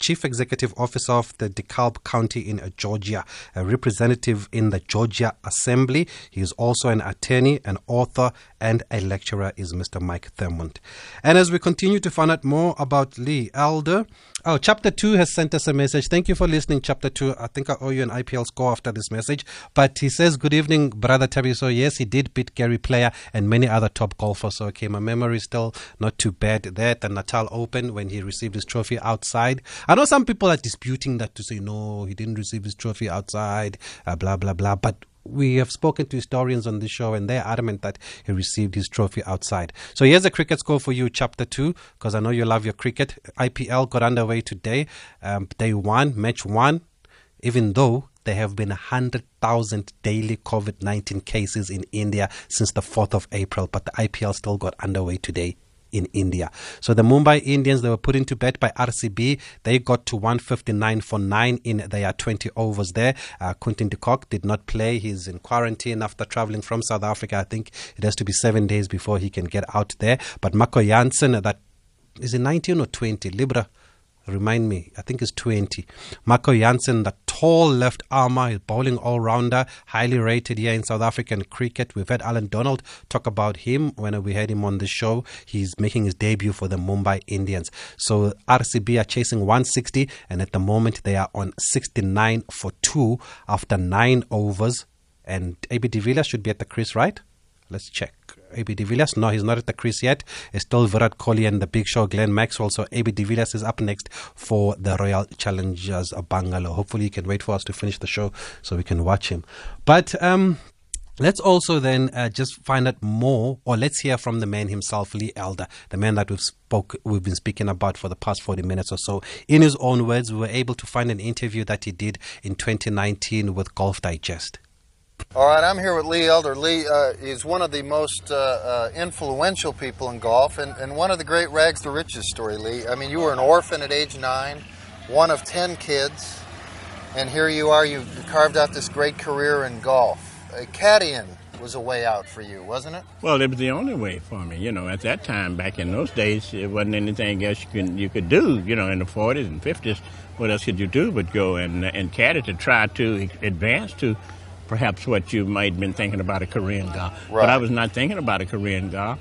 Chief Executive Officer of the DeKalb County in Georgia, a representative in the Georgia Assembly. He is also an attorney, an author, and a lecturer is Mr. Mike Thurmond. And as we continue to find out more about Lee Elder, Chapter 2 has sent us a message. Thank you for listening, Chapter 2. I think I owe you an IPL score after this message. But he says, good evening, Brother Tabiso. Yes, he did beat Gary Player and many other top golfers. So, okay, my memory is still not too bad there at the Natal Open when he received his trophy outside. I know some people are disputing that to say, no, he didn't receive his trophy outside, blah, blah, blah. But we have spoken to historians on this show and they're adamant that he received his trophy outside. So here's a cricket score for you, Chapter 2, because I know you love your cricket. IPL got underway today. Day 1, match 1, even though there have been 100,000 daily COVID-19 cases in India since the 4th of April, but the IPL still got underway today in India. So the Mumbai Indians, they were put into bat by RCB. They got to 159 for 9 in their 20 overs there. Quinton de Kock did not play. He's in quarantine after travelling from South Africa. I think it has to be 7 days before he can get out there. But Marco Jansen, that is in 19 or 20? Libra, remind me. I think it's 20. Marco Jansen, the tall left armer, bowling all-rounder, highly rated here in South African cricket. We've had Alan Donald talk about him when we had him on the show. He's making his debut for the Mumbai Indians. So RCB are chasing 160, and at the moment they are on 69 for 2 after 9 overs. And AB de Villiers should be at the crease, right? Let's check. AB de Villiers, no, he's not at the crease yet. It's still Virat Kohli and the Big Show, Glenn Maxwell. So AB de Villiers is up next for the Royal Challengers of Bangalore. Hopefully he can wait for us to finish the show so we can watch him. But let's also then just find out more, or let's hear from the man himself, Lee Elder, the man that we've been speaking about for the past 40 minutes or so. In his own words, we were able to find an interview that he did in 2019 with Golf Digest. All right, I'm here with Lee Elder. Lee is one of the most influential people in golf and one of the great rags to riches story, Lee. I mean, you were an orphan at age 9, one of 10 kids, and here you are. You carved out this great career in golf. Caddying was a way out for you, wasn't it? Well, it was the only way for me. You know, at that time, back in those days, it wasn't anything else you could do. You know, in the 40s and 50s, what else could you do but go and caddy to try to advance to perhaps what you might have been thinking about a career in golf. Right. But I was not thinking about a career in golf.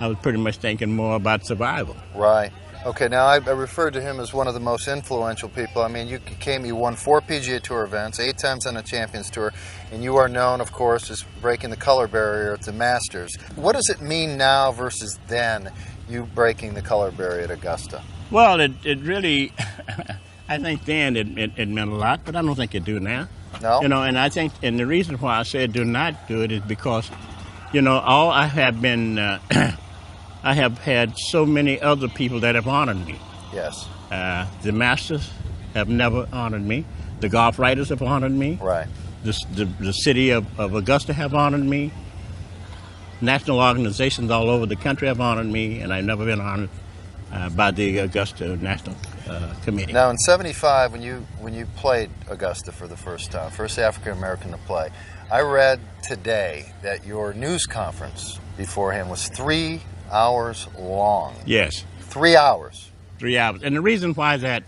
I was pretty much thinking more about survival. Right. Okay, now I referred to him as one of the most influential people. I mean, you won 4 PGA Tour events, 8 times on the Champions Tour, and you are known, of course, as breaking the color barrier at the Masters. What does it mean now versus then, you breaking the color barrier at Augusta? Well, it really, I think then it meant a lot, but I don't think it do now. No. You know, and I think, and the reason why I said do not do it is because, you know, I have had so many other people that have honored me. Yes. The Masters have never honored me. The golf writers have honored me. Right. The city of Augusta have honored me. National organizations all over the country have honored me, and I've never been honored by the Augusta National Committee. Now, in '75, when you played Augusta for the first time, first African American to play, I read today that your news conference beforehand was 3 hours long. Yes. 3 hours. 3 hours. And the reason why that,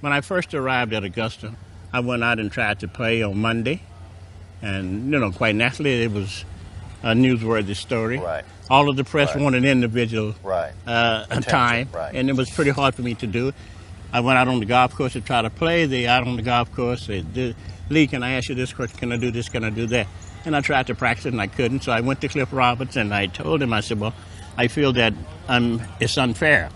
when I first arrived at Augusta, I went out and tried to play on Monday, and you know, quite naturally, it was a newsworthy story. Right. All of the press right. wanted individual right. Time, right. and it was pretty hard for me to do. I went out on the golf course to try to play. They out on the golf course. They did, Lee, can I ask you this question? Can I do this? Can I do that? And I tried to practice it, and I couldn't. So I went to Cliff Roberts, and I told him, I said, well, I feel that it's unfair.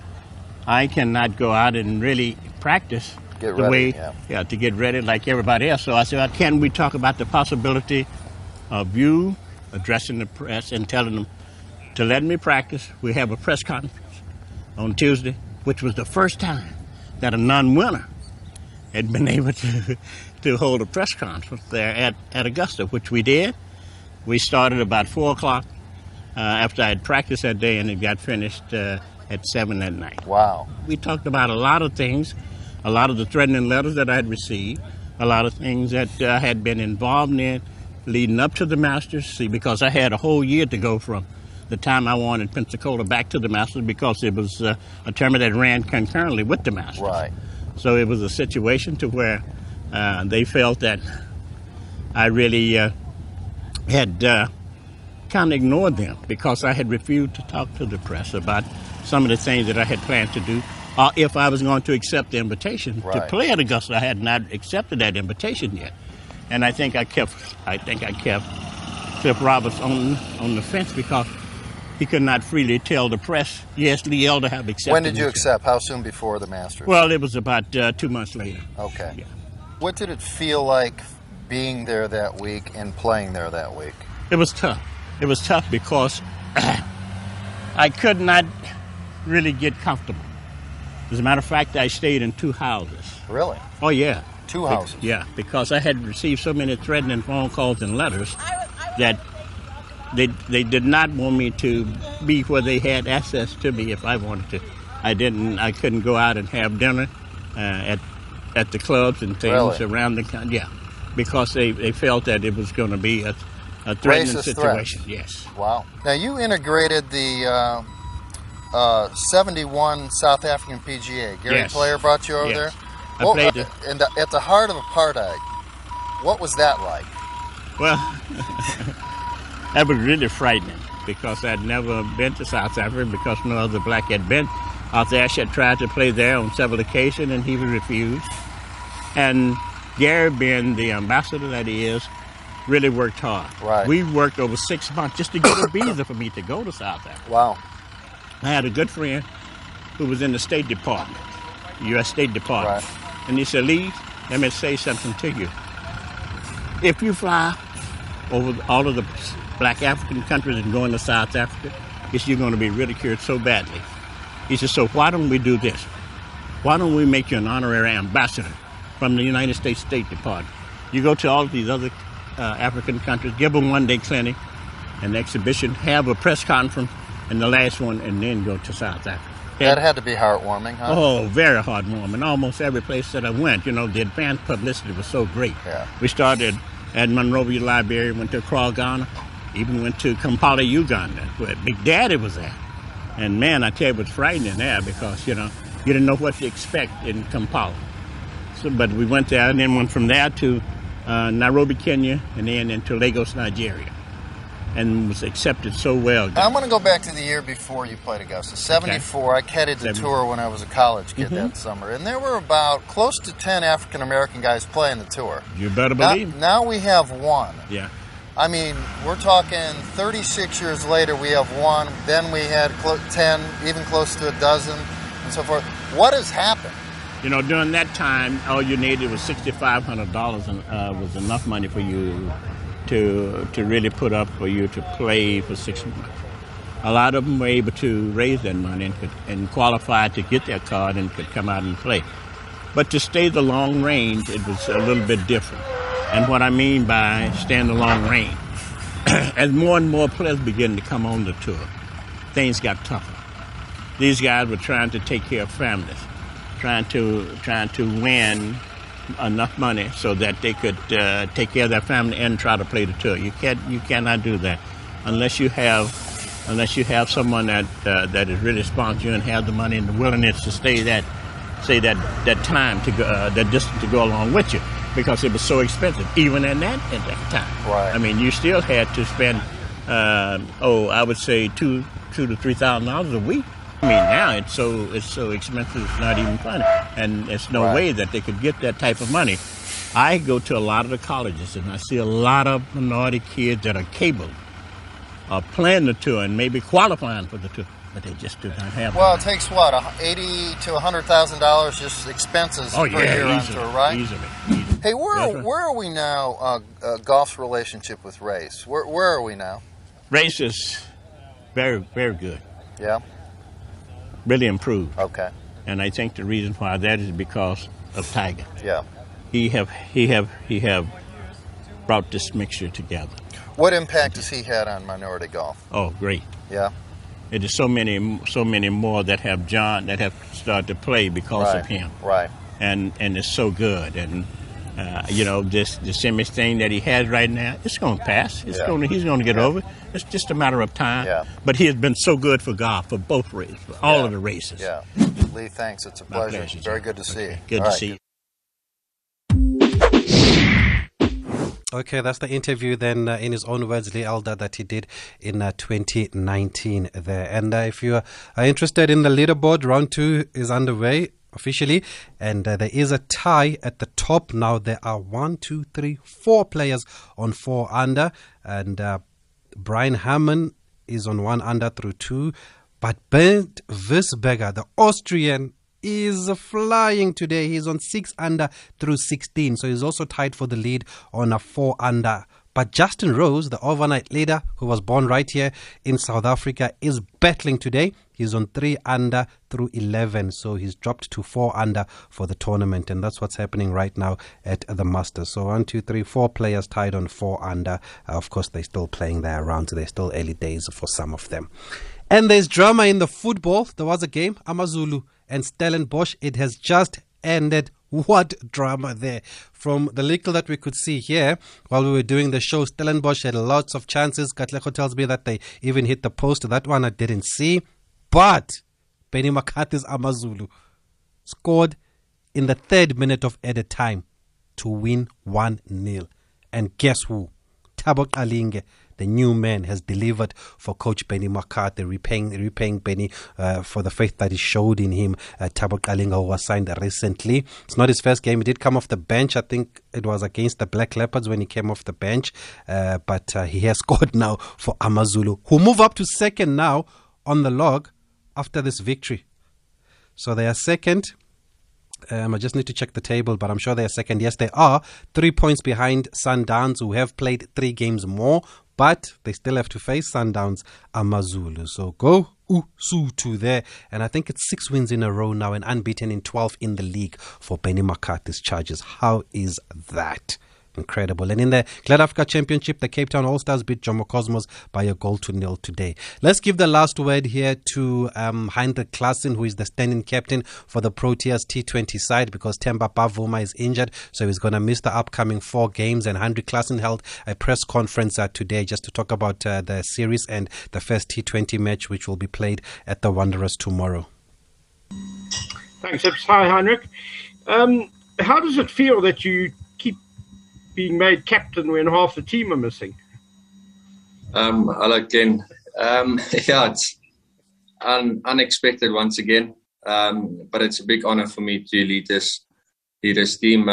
I cannot go out and really practice get the ready, way to get ready like everybody else. So I said, well, can we talk about the possibility of you addressing the press and telling them to let me practice? We have a press conference on Tuesday, which was the first time that a non-winner had been able to hold a press conference there at Augusta, which we did. We started about 4 o'clock after I had practiced that day, and it got finished at 7 that night. Wow. We talked about a lot of things, a lot of the threatening letters that I had received, a lot of things that I had been involved in leading up to the Masters, because I had a whole year to go from the time I wanted Pensacola back to the Masters, because it was a tournament that ran concurrently with the Masters. Right. So it was a situation to where they felt that I really had kind of ignored them, because I had refused to talk to the press about some of the things that I had planned to do, or if I was going to accept the invitation right. to play at Augusta. I had not accepted that invitation yet, and I think I kept Cliff Roberts on the fence, because he could not freely tell the press, yes, Lee Elder have accepted. When did you accept? How soon before the Masters? Well, it was about 2 months later. Okay. Yeah. What did it feel like being there that week and playing there that week? It was tough. It was tough because I could not really get comfortable. As a matter of fact, I stayed in 2 houses. Really? Oh, yeah. Two houses. Yeah, because I had received so many threatening phone calls and letters that they did not want me to be where they had access to me if I wanted to. I couldn't go out and have dinner at the clubs and things around the country. Yeah, because they felt that it was going to be a threatening racist situation. Threat. Yes. Wow. Now you integrated the 71 South African PGA. Gary Player brought you over there. At the heart of apartheid, what was that like? Well, that was really frightening because I'd never been to South Africa because no other black had been out there. She had tried to play there on several occasions and he was refused. And Gary, being the ambassador that he is, really worked hard. Right. We worked over 6 months just to get a visa for me to go to South Africa. Wow. I had a good friend who was in the State Department, U.S. State Department. Right. And he said, Lee, let me say something to you. If you fly over all of the black African countries and go into South Africa, you're going to be ridiculed so badly. He said, so why don't we do this? Why don't we make you an honorary ambassador from the United States State Department? You go to all of these other African countries, give them one-day clinic, an exhibition, have a press conference, and the last one, and then go to South Africa. That had to be heartwarming, huh? Oh, very heartwarming. Almost every place that I went, you know, the advance publicity was so great. Yeah. We started at Monrovia Library, went to Accra, Ghana, even went to Kampala, Uganda, where Big Daddy was at. And man, I tell you, it was frightening there because, you know, you didn't know what to expect in Kampala. So, but we went there and then went from there to Nairobi, Kenya, and then into Lagos, Nigeria. And was accepted so well. I want to go back to the year before you played Augusta, 74. Okay. I caddied the tour when I was a college kid that summer, and there were about close to 10 African American guys playing the tour. You better believe. Now we have one. Yeah. I mean, we're talking 36 years later we have one, then we had 10, even close to a dozen, and so forth. What has happened? You know, during that time, all you needed was $6,500 and was enough money for you to really put up for you to play for 6 months. A lot of them were able to raise that money and qualify to get their card and could come out and play. But to stay the long range, it was a little bit different. And what I mean by staying the long range, as more and more players began to come on the tour, things got tougher. These guys were trying to take care of families, trying to win enough money so that they could take care of their family and try to play the tour. You cannot do that unless you have someone that is really sponsoring you and have the money and the willingness to stay that time to go, that distance to go along with you, because it was so expensive even at that time. Right. I mean, you still had to spend I would say $2,000 to $3,000 a week. I mean, now it's so expensive, it's not even funny, and there's no way that they could get that type of money. I go to a lot of the colleges, and I see a lot of minority kids that are capable of playing the tour and maybe qualifying for the tour, but they just do not have. Well, it takes what, $80,000 to $100,000 just expenses per year on tour, right? Easily. Hey, where are we now? Golf's relationship with race. Where are we now? Race is very, very good. Yeah. Really improved. Okay. And I think the reason why that is because of Tiger. Yeah. He have brought this mixture together. What impact has he had on minority golf? Oh, great. Yeah. It is so many more that have started to play because of him. Right. And it's so good, and you know, this image thing that he has right now, it's going to pass. He's going to get over it. It's just a matter of time. Yeah. But he has been so good for golf, for both races, for all of the races. Yeah. Lee, thanks. It's a pleasure. Pleasure. Very good to see you. Good all to right. see you. Okay, that's the interview then, in his own words, Lee Elder, that he did in 2019 there. And if you are interested in the leaderboard, round 2 is underway officially, and there is a tie at the top now. There are 4 players on 4 under, and Brian Harman is on 1 under through 2, but Bernd Wisberger, the Austrian, is flying today. He's on 6 under through 16, so he's also tied for the lead on a 4 under. But Justin Rose, the overnight leader, who was born right here in South Africa, is battling today He's on 3 under through 11, so he's dropped to 4 under for the tournament, and that's what's happening right now at the Masters. So 1, 2, 3, 4 players tied on 4 under. Of course, they're still playing their rounds. They're still early days for some of them. And there's drama in the football. There was a game, Amazulu and Stellenbosch. It has just ended. What drama there. From the little that we could see here while we were doing the show, Stellenbosch had lots of chances. Katlego tells me that they even hit the post. That one I didn't see. But Benny McCarthy's Amazulu scored in the 3rd minute of added time to win 1-0. And guess who? Tabo Qalinge, the new man, has delivered for coach Benny McCarthy, repaying Benny for the faith that he showed in him. Tabo Qalinge, who was signed recently. It's not his first game. He did come off the bench. I think it was against the Black Leopards when he came off the bench. But he has scored now for Amazulu, who move up to 2nd now on the log after this victory. So they are 2nd. I just need to check the table, but I'm sure they are 2nd. Yes, they are 3 points behind Sundowns, who have played 3 games more, but they still have to face Sundowns Amazulu. So go Usutu there. And I think it's 6 wins in a row now, and unbeaten in 12 in the league for Benny McCarthy's Chargers. How is that? Incredible. And in the Glad Africa Championship, the Cape Town All-Stars beat Jomo Cosmos by 1-0 today. Let's give the last word here to Heinrich Klassen, who is the standing captain for the Proteas T20 side, because Themba Bavuma is injured, so he's going to miss the upcoming 4 games. And Heinrich Klassen held a press conference today just to talk about the series and the first T20 match, which will be played at the Wanderers tomorrow. Thanks, Eps. Hi, Heinrich. How does it feel that you being made captain when half the team are missing? Hello, Ken. Yeah, it's unexpected once again, but it's a big honor for me to lead this team.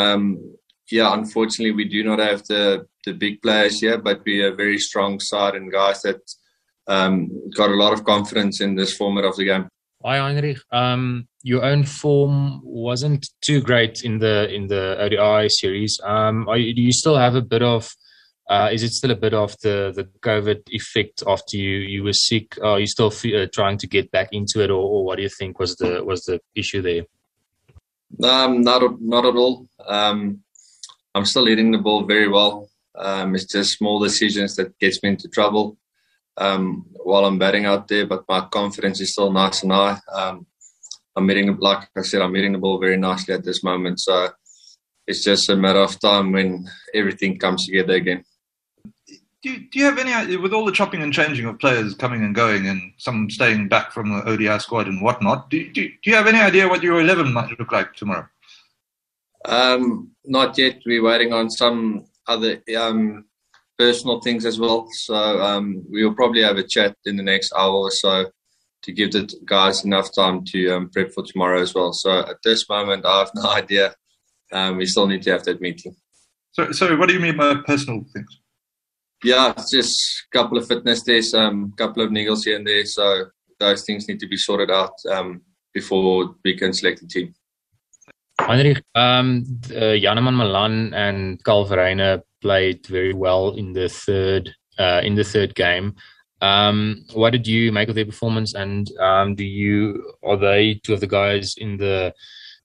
Yeah, unfortunately, we do not have the big players here, but we are a very strong side and guys that got a lot of confidence in this format of the game. Hi, Heinrich. Your own form wasn't too great in the ODI series. Do you still have a bit of? Is it still a bit of the COVID effect after you were sick? Are you still trying to get back into it, or what do you think was the issue there? Not at all. I'm still hitting the ball very well. It's just small decisions that gets me into trouble. While I'm batting out there, but my confidence is still nice and high. I'm hitting the ball very nicely at this moment. So it's just a matter of time when everything comes together again. Do you have any idea, with all the chopping and changing of players coming and going and some staying back from the ODI squad and whatnot, do you have any idea what your 11 might look like tomorrow? Not yet. We're waiting on some other... personal things as well, so we'll probably have a chat in the next hour or so to give the guys enough time to prep for tomorrow as well. So at this moment I have no idea. We still need to have that meeting. So what do you mean by personal things? Yeah, it's just a couple of fitness tests, couple of niggles here and there, so those things need to be sorted out before we can select the team. Heinrich, Janeman Malan and Calvarena played very well in the third game. What did you make of their performance? And are they two of the guys in the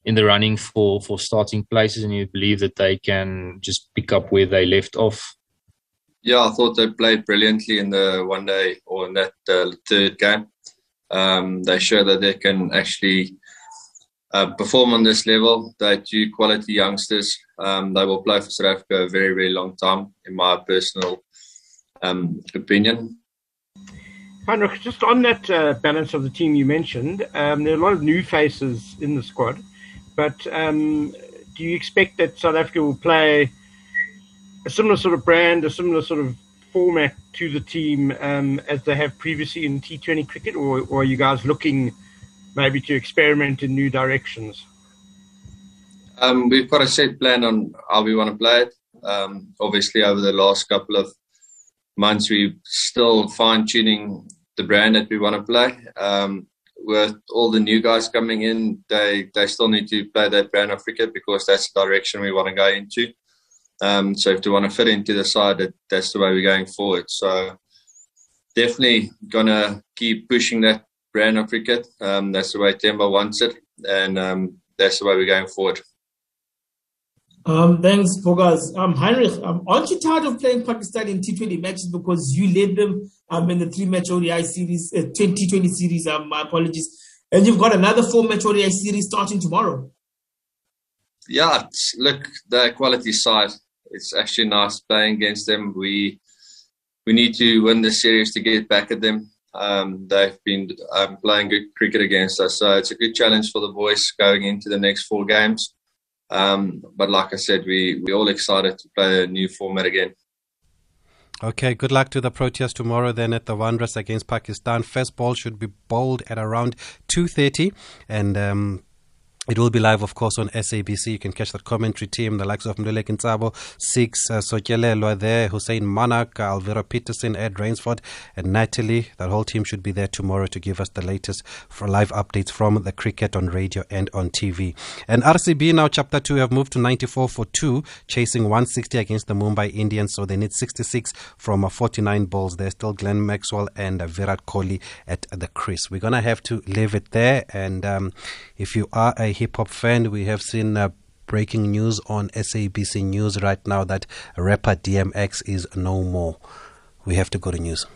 running for starting places? And you believe that they can just pick up where they left off? Yeah, I thought they played brilliantly in the one day or in that third game. They showed that they can actually perform on this level. They're two quality youngsters. They will play for South Africa a very, very long time, in my personal opinion. Heinrich, just on that balance of the team you mentioned, there are a lot of new faces in the squad, but do you expect that South Africa will play a similar sort of brand, a similar sort of format to the team as they have previously in T20 cricket, or are you guys looking maybe to experiment in new directions? We've got a set plan on how we want to play it. Obviously, over the last couple of months, we're still fine-tuning the brand that we want to play. With all the new guys coming in, they still need to play that brand of cricket because that's the direction we want to go into. So if they want to fit into the side, that's the way we're going forward. So definitely going to keep pushing that brand of cricket. That's the way Themba wants it, and that's the way we're going forward. Thanks, Bogas. Heinrich, aren't you tired of playing Pakistan in T20 matches because you led them in the three-match ODI series, T20 series, my apologies, and you've got another four-match ODI series starting tomorrow? Yeah, look, the quality side, it's actually nice playing against them. We need to win the series to get back at them. They've been playing good cricket against us, so it's a good challenge for the boys going into the next four games. But like I said, we're all excited to play a new format again. Okay, good luck to the Proteas tomorrow then at the Wanderers against Pakistan. First ball should be bowled at around 2:30, and it will be live, of course, on SABC. You can catch the commentary team, the likes of Mluleki Ntsabo, Six, Sokelelwa there, Hussein Manak, Alvira Peterson, Ed Rainsford, and Natalie. That whole team should be there tomorrow to give us the latest for live updates from the cricket on radio and on TV. And RCB now, Chapter 2, have moved to 94 for 2, chasing 160 against the Mumbai Indians. So they need 66 from 49 balls. There's still Glenn Maxwell and Virat Kohli at the crease. We're going to have to leave it there. And if you are a hip-hop fan, we have seen breaking news on SABC News right now that rapper DMX is no more. We have to go to news.